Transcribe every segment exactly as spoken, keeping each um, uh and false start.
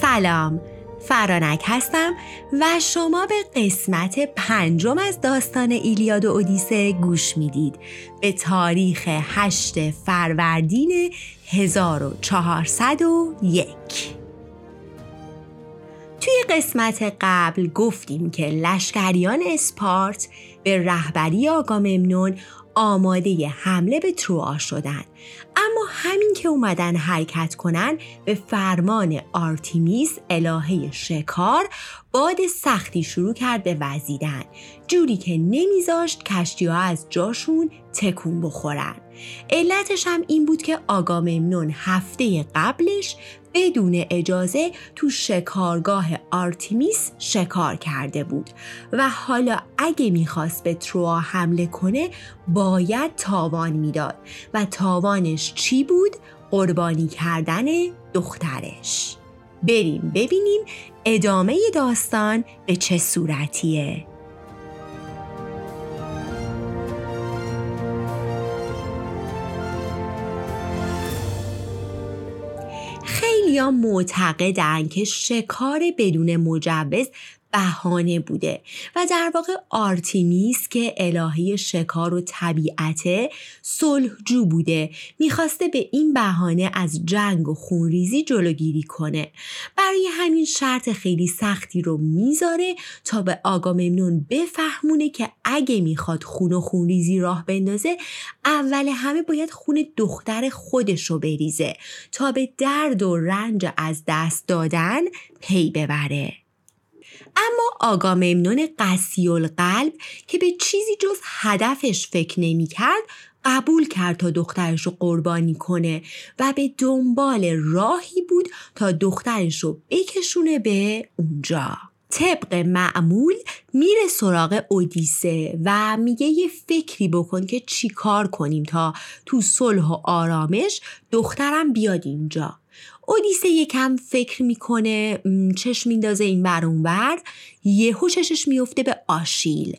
سلام، فرانک هستم و شما به قسمت پنجم از داستان ایلیاد و اودیسه گوش میدید. به تاریخ هشت فروردین هزار و چهارصد و یک. توی قسمت قبل گفتیم که لشکریان اسپارت به رهبری آگاممنون آماده حمله به تروآ شدن، اما همین که اومدن حرکت کنن به فرمان آرتمیس الهه شکار باد سختی شروع کرد به وزیدن، جوری که نمیذاشت کشتی‌ها از جاشون تکون بخورن. علتش هم این بود که آگاممنون هفته قبلش بدون اجازه تو شکارگاه آرتمیس شکار کرده بود و حالا اگه میخواست به تروآ حمله کنه باید تاوان میداد و تاوانش چی بود؟ قربانی کردن دخترش. بریم ببینیم ادامه داستان به چه صورتیه. یا معتقدن که شکار بدون مجوز بهانه بوده و در واقع آرتمیس که الهه شکار و طبیعته صلحجو بوده، میخواسته به این بهانه از جنگ و خونریزی جلوگیری کنه. برای همین شرط خیلی سختی رو میذاره تا به آگاممنون بفهمونه که اگه میخواد خون و خونریزی راه بندازه اول همه باید خون دختر خودش رو بریزه تا به درد و رنج از دست دادن پی ببره. اما آگاممنون قسی‌القلب که به چیزی جز هدفش فکر نمی کرد قبول کرد تا دخترش رو قربانی کنه و به دنبال راهی بود تا دخترش رو بکشونه به اونجا. طبق معمول میره سراغ اودیسه و میگه یه فکری بکن که چی کار کنیم تا تو صلح و آرامش دخترم بیاد اینجا. اودیسه یکم فکر میکنه، چشم میندازه این بر اون بر، یهو چشش میفته به آشیل.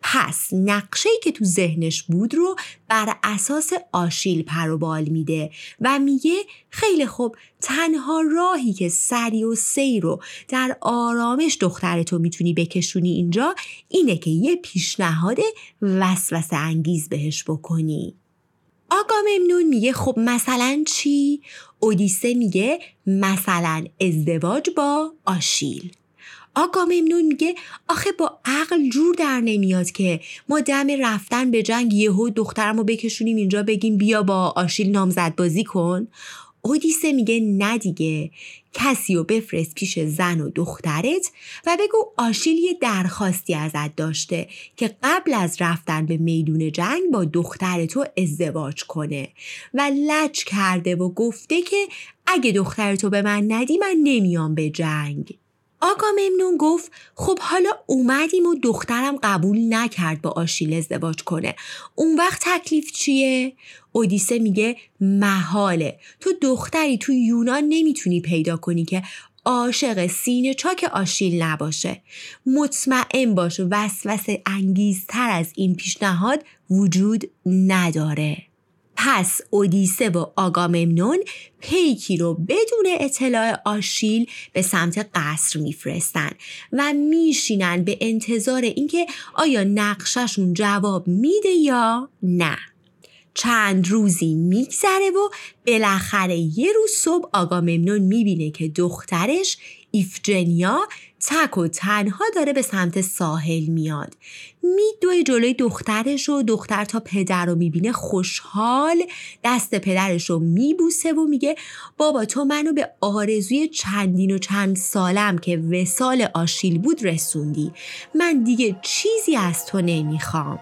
پس نقشه‌ای که تو ذهنش بود رو بر اساس آشیل پر و بال میده و میگه خیلی خوب، تنها راهی که سری و سی رو در آرامش دخترتو میتونی بکشونی اینجا اینه که یه پیشنهاد وسوسه انگیز بهش بکنی. آگاممنون میگه خب مثلا چی؟ اودیسه میگه مثلا ازدواج با آشیل. آگاممنون میگه آخه با عقل جور در نمیاد که ما دم رفتن به جنگ یهو دخترمو بکشونیم اینجا بگیم بیا با آشیل نامزد بازی کن. اودیسه میگه نه دیگه، کسیو بفرست پیش زن و دخترت و بگو آشیل یه درخواستی ازت داشته که قبل از رفتن به میدون جنگ با دخترتو ازدواج کنه و لج کرده و گفته که اگه دخترتو به من ندی من نمیام به جنگ. آگاممنون گفت خب حالا اومدیم و دخترم قبول نکرد با آشیل ازدواج کنه، اون وقت تکلیف چیه؟ اودیسه میگه محاله، تو دختری تو یونان نمیتونی پیدا کنی که عاشق سینه چاک آشیل نباشه. مطمئن باش وسوسه انگیزتر از این پیشنهاد وجود نداره. پس اودیسه و آگاممنون پیکی رو بدون اطلاع آشیل به سمت قصر میفرستن و میشینن به انتظار اینکه آیا نقششون جواب میده یا نه. چند روزی میگذره و بالاخره یه روز صبح آگاممنون میبینه که دخترش ایفیجنیا تک و تنها داره به سمت ساحل میاد. میدوه جلوی دخترش و دختر تا پدر رو میبینه خوشحال دست پدرش رو میبوسه و میگه بابا تو منو به آرزوی چندین و چند سالم که وصال آشیل بود رسوندی، من دیگه چیزی از تو نمیخوام.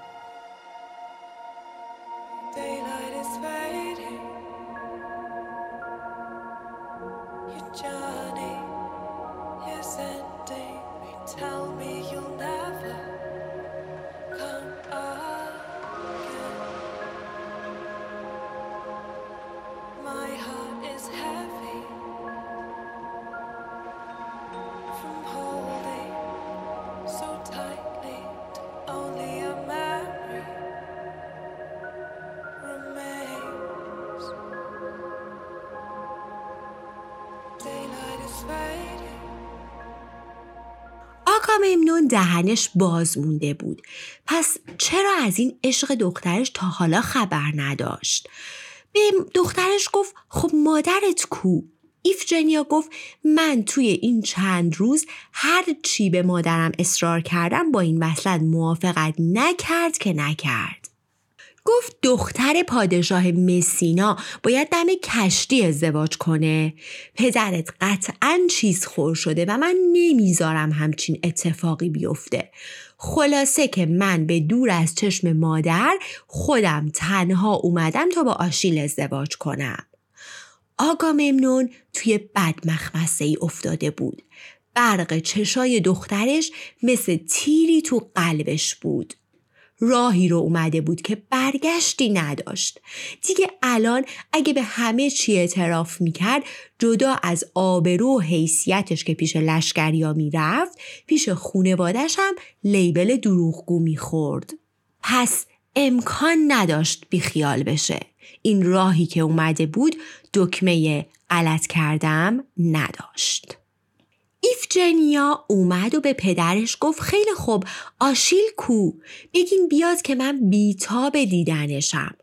From holding so tightly to only a man. آگاممنون دهنش باز مونده بود. پس چرا از این عشق دخترش تا حالا خبر نداشت؟ به دخترش گفت خب مادرت کو؟ ایفیجنیا گفت من توی این چند روز هر چی به مادرم اصرار کردم با این وصلت موافقت نکرد که نکرد. گفت دختر پادشاه مسینا باید دم کشتی ازدواج کنه. پدرت قطعاً چیز خور شده و من نمیذارم همچین اتفاقی بیفته. خلاصه که من به دور از چشم مادر خودم تنها اومدم تا با آشیل ازدواج کنم. آگاممنون توی بدمخمسه ای افتاده بود. برق چشای دخترش مثل تیری تو قلبش بود. راهی رو اومده بود که برگشتی نداشت. دیگه الان اگه به همه چی اعتراف میکرد، جدا از آبرو و حیثیتش که پیش لشکریا میرفت، پیش خونوادش هم لیبل دروغگو میخورد. پس امکان نداشت بیخیال بشه. این راهی که اومده بود دکمه غلط کردم نداشت. ایفیجنیا اومد و به پدرش گفت خیلی خوب، آشیل کو؟ بگین بیاد که من بیتاب دیدنشم.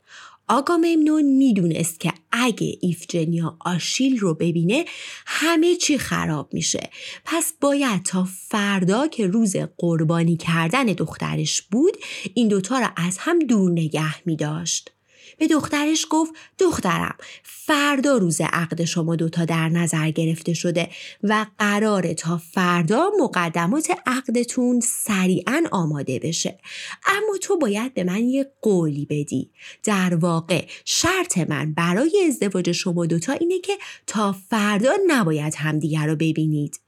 آگاممنون میدونست که اگه ایفیجنیا آشیل رو ببینه همه چی خراب میشه. پس باید تا فردا که روز قربانی کردن دخترش بود این دوتا رو از هم دور نگه میداشت. به دخترش گفت دخترم، فردا روز عقد شما دوتا در نظر گرفته شده و قراره تا فردا مقدمات عقدتون سریعاً آماده بشه، اما تو باید به من یه قولی بدی. در واقع شرط من برای ازدواج شما دوتا اینه که تا فردا نباید همدیگه رو ببینید.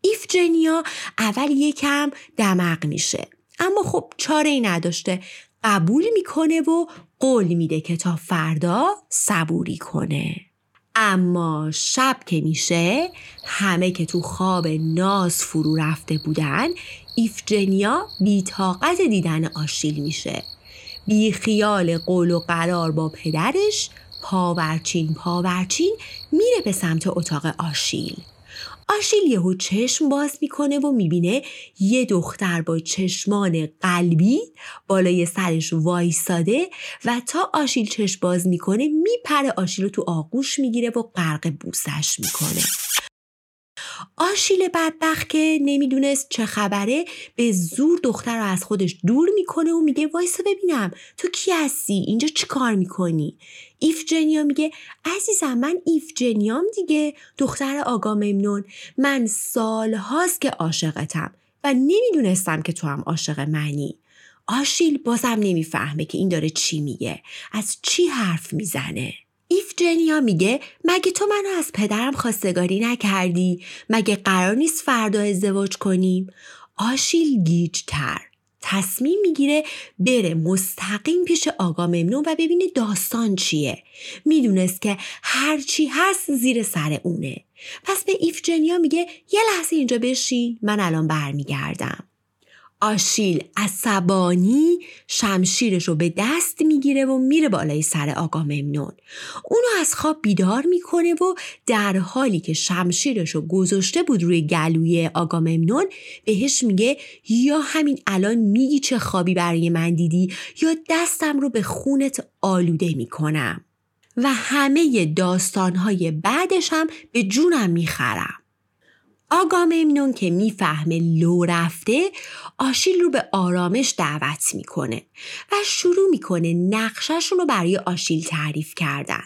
ایفیجنیا اول یکم دمق میشه، اما خب چاره‌ای نداشته، قبول میکنه و قول میده که تا فردا صبوری کنه. اما شب که میشه، همه که تو خواب ناز فرو رفته بودن، ایفیجنیا بی‌طاقت دیدن آشیل میشه. بی خیال قول و قرار با پدرش، پاورچین پاورچین میره به سمت اتاق آشیل. آشیل یهو چشم باز میکنه و میبینه یه دختر با چشمان قلبی بالای سرش وایساده و تا آشیل چشم باز میکنه میپره آشیل رو تو آغوش میگیره و غرق بوسش میکنه. آشیل بدبخت که نمیدونست چه خبره، به زور دختر رو از خودش دور میکنه و میگه وایسا ببینم تو کی هستی؟ اینجا چی کار میکنی؟ ایفیجنیا میگه عزیزم من ایفیجنیام دیگه، دختر آگاممنون. من سال هاست که عاشقتم و نمیدونستم که تو هم عاشق منی. آشیل بازم نمیفهمه که این داره چی میگه، از چی حرف میزنه. ایفیجنیا میگه مگه تو منو از پدرم خواستگاری نکردی؟ مگه قرار نیست فردا ازدواج کنیم؟ آشیل گیج‌تر تصمیم میگیره بره مستقیم پیش آگاممنون و ببینه داستان چیه. میدونست که هر چی هست زیر سر اونه. پس به ایفیجنیا میگه یه لحظه اینجا بشین، من الان برمیگردم. آشیل عصبانی شمشیرش رو به دست میگیره و میره بالای سر آگاممنون. اونو از خواب بیدار میکنه و در حالی که شمشیرش رو گذاشته بود روی گلوی آگاممنون بهش میگه یا همین الان میگی چه خوابی برای من دیدی یا دستم رو به خونت آلوده میکنم و همه داستانهای بعدش هم به جونم میخرم. آگاممنون که میفهمه لو رفته، آشیل رو به آرامش دعوت میکنه و شروع میکنه نقشه‌شون رو برای آشیل تعریف کردن.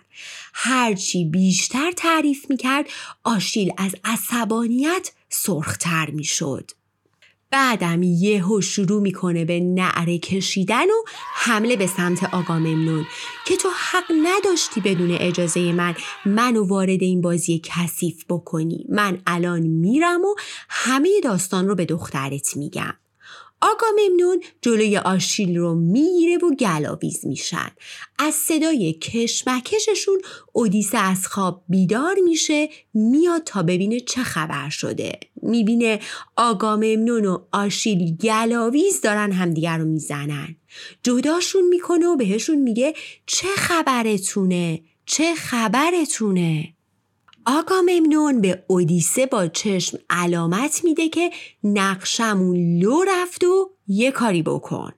هرچی بیشتر تعریف میکرد آشیل از عصبانیت سرختر میشد. بعدم یهو شروع میکنه به نعره کشیدن و حمله به سمت آگاممنون که تو حق نداشتی بدون اجازه من منو وارد این بازی کثیف بکنی. من الان میرم و همه داستان رو به دخترت میگم. آگاممنون جلوی آشیل رو میگیره و گلاویز میشن. از صدای کشمکششون اودیسه از خواب بیدار میشه، میاد تا ببینه چه خبر شده. میبینه آگاممنون و آشیل گلاویز دارن همدیگر رو میزنن. جداشون میکنه و بهشون میگه چه خبرتونه؟ چه خبرتونه؟ آگاممنون به اودیسه با چشم علامت میده که نقشمون لو رفت و یه کاری بکن.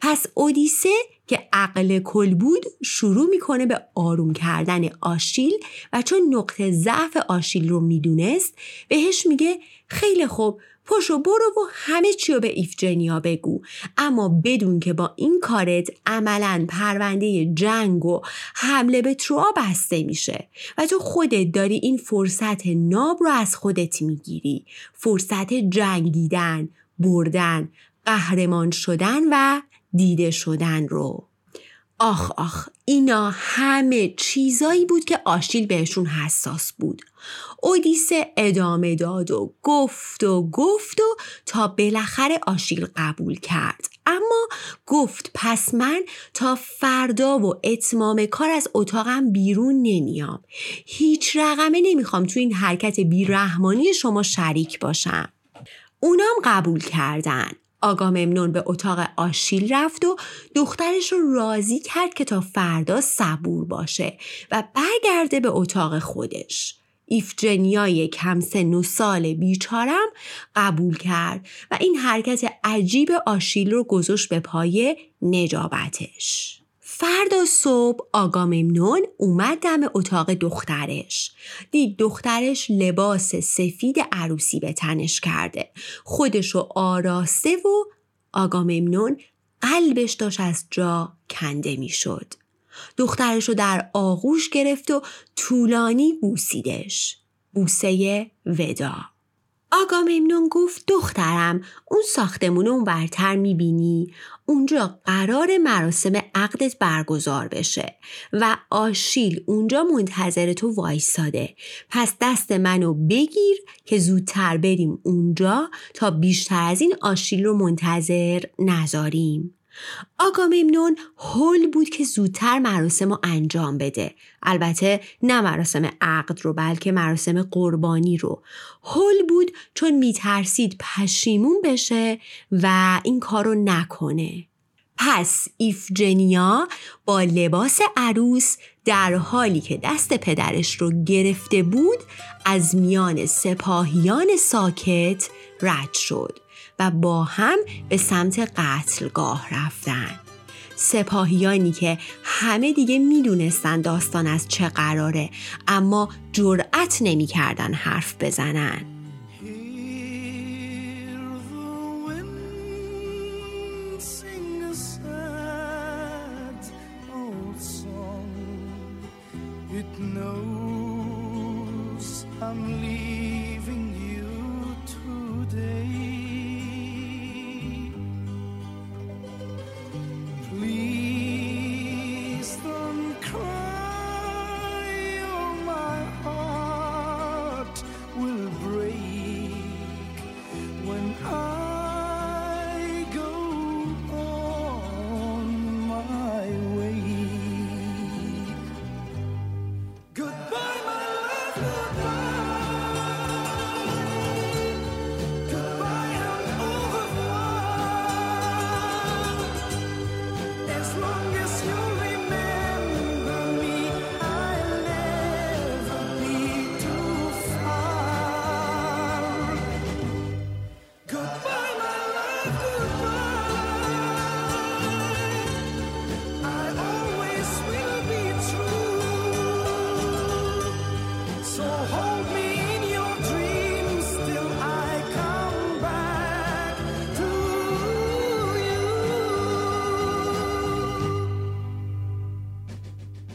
پس اودیسه که عقل کل بود شروع میکنه به آروم کردن آشیل و چون نقطه ضعف آشیل رو میدونست بهش میگه خیلی خوب پشو برو و همه چیو به ایفیجنیا بگو، اما بدون که با این کارت عملاً پرونده جنگ و حمله به تروآ بسته میشه و تو خودت داری این فرصت ناب رو از خودت میگیری، فرصت جنگیدن، بردن، قهرمان شدن و دیده شدن رو. آخ آخ اینا همه چیزایی بود که آشیل بهشون حساس بود. اودیسه ادامه داد و گفت و گفت و تا بالاخره آشیل قبول کرد، اما گفت پس من تا فردا و اتمام کار از اتاقم بیرون نمیام، هیچ رقمه نمیخوام تو این حرکت بیرحمانی شما شریک باشم. اونام قبول کردن. آگاممنون به اتاق آشیل رفت و دخترش رو راضی کرد که تا فردا صبور باشه و برگرده به اتاق خودش. ایفیجنیای کم سن و سال بیچارم قبول کرد و این حرکت عجیب آشیل رو گذاشت به پای نجابتش. فردا صبح آگاممنون اومد دم اتاق دخترش. دید دخترش لباس سفید عروسی به تنش کرده. خودشو آراسته و آگاممنون قلبش داشت از جا کنده می شد. دخترشو در آغوش گرفت و طولانی بوسیدش. بوسه ودا. آگاممنون گفت دخترم اون ساختمون اون برتر میبینی؟ اونجا قرار مراسم عقدت برگزار بشه و آشیل اونجا منتظر تو وایساده، پس دست منو بگیر که زودتر بریم اونجا تا بیشتر از این آشیل رو منتظر نذاریم. آگاممنون هول بود که زودتر مراسم رو انجام بده، البته نه مراسم عقد رو بلکه مراسم قربانی رو. هول بود چون میترسید پشیمون بشه و این کارو نکنه. پس ایفیجنیا با لباس عروس در حالی که دست پدرش رو گرفته بود از میان سپاهیان ساکت رد شد و با هم به سمت قتلگاه رفتن. سپاهیانی که همه دیگه می دونستن داستان از چه قراره، اما جرأت نمی کردن حرف بزنن.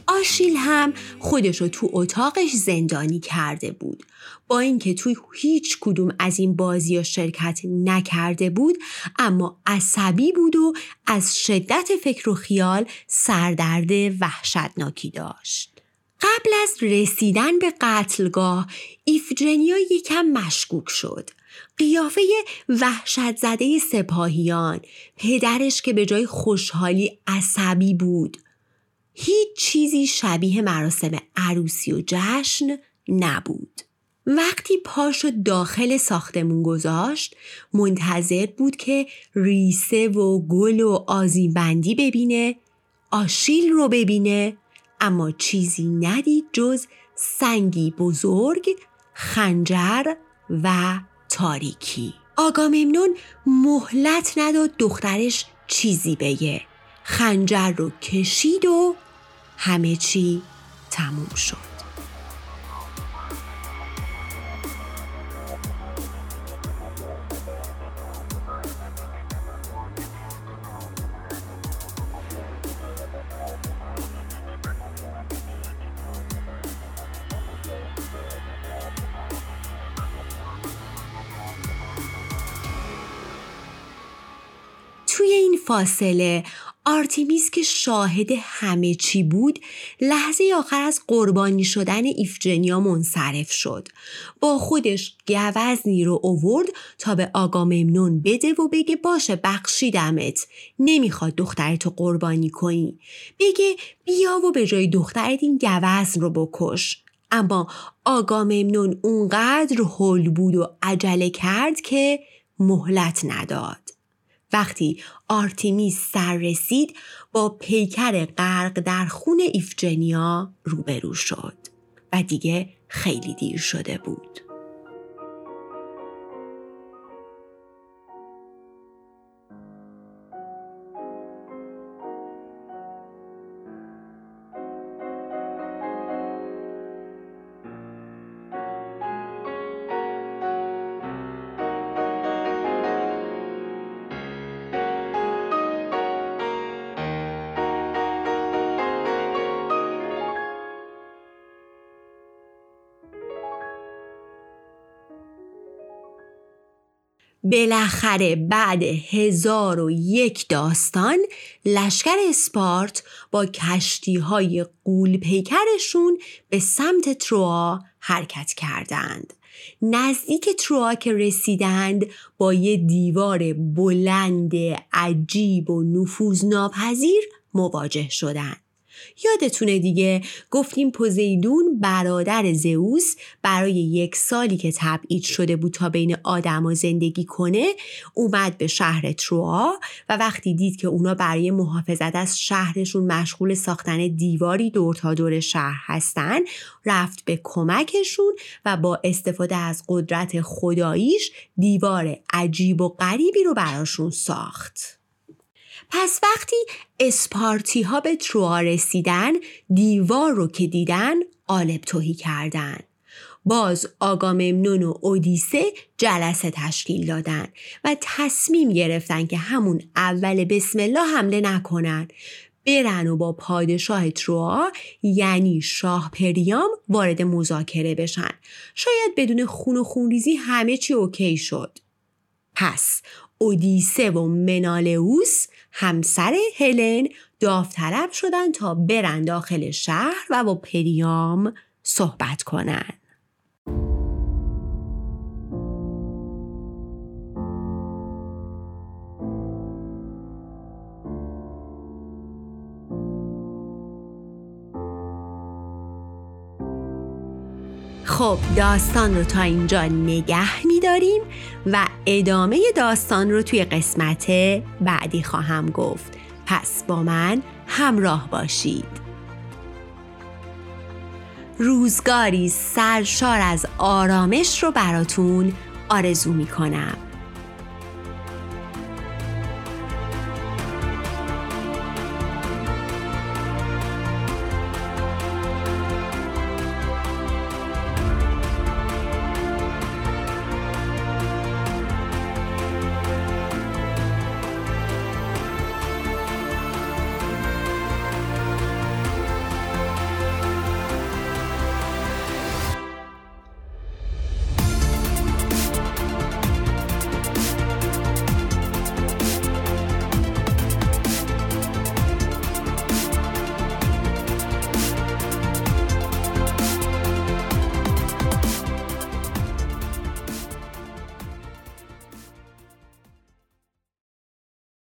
آشیل هم خودشو تو اتاقش زندانی کرده بود. با اینکه توی هیچ کدوم از این بازی‌ها شرکت نکرده بود، اما عصبی بود و از شدت فکر و خیال سردرد وحشتناکی داشت. قبل از رسیدن به قتلگاه، ایفیجنیا یکم مشکوک شد. قیافه وحشت زده سپاهیان، پدرش که به جای خوشحالی عصبی بود، هیچ چیزی شبیه مراسم عروسی و جشن نبود. وقتی پاشو داخل ساختمون گذاشت، منتظر بود که ریسه و گل و آذیبندی ببینه، آشیل رو ببینه، اما چیزی ندید جز سنگی بزرگ، خنجر و تاریکی. آگاممنون مهلت نداد دخترش چیزی بگه. خنجر رو کشید و همه چی تموم شد. توی این فاصله آرتمیس که شاهد همه چی بود، لحظه آخر از قربانی شدن ایفیجنیا منصرف شد. با خودش گوزنی رو آورد تا به آگاممنون بده و بگه باشه بخشیدمت، نمیخواد دخترتو قربانی کنی، بگه بیا و به جای دخترت این گوزن رو بکش. اما آگاممنون اونقدر هول بود و عجله کرد که مهلت نداد. وقتی آرتمیس سر رسید، با پیکر غرق در خون ایفیجنیا روبرو شد و دیگه خیلی دیر شده بود. بالاخره بعد هزار و یک داستان، لشکر اسپارت با کشتی‌های غول پیکرشون به سمت تروآ حرکت کردند. نزدیک تروآ که رسیدند، با یه دیوار بلند عجیب و نفوذناپذیر مواجه شدند. یادتونه دیگه گفتیم پوزیدون برادر زئوس برای یک سالی که تبعید شده بود تا بین آدما زندگی کنه، اومد به شهر تروآ و وقتی دید که اونا برای محافظت از شهرشون مشغول ساختن دیواری دور تا دور شهر هستن، رفت به کمکشون و با استفاده از قدرت خداییش دیوار عجیب و غریبی رو براشون ساخت. پس وقتی اسپارتی ها به تروآ رسیدن، دیوار رو که دیدن قالب تهی کردن. باز آگاممنون و اودیسه جلسه تشکیل دادن و تصمیم گرفتن که همون اول بسم الله حمله نکنن، برن و با پادشاه تروآ یعنی شاه پریام وارد مذاکره بشن. شاید بدون خون و خونریزی همه چی اوکی شد. پس اودیسه و منالئوس همسر هلن داوطلب شدن تا برن داخل شهر و با پریام صحبت کنن. خب داستان رو تا اینجا نگه می‌داریم و ادامه داستان رو توی قسمت بعدی خواهم گفت. پس با من همراه باشید. روزگاری سرشار از آرامش رو براتون آرزو می‌کنم.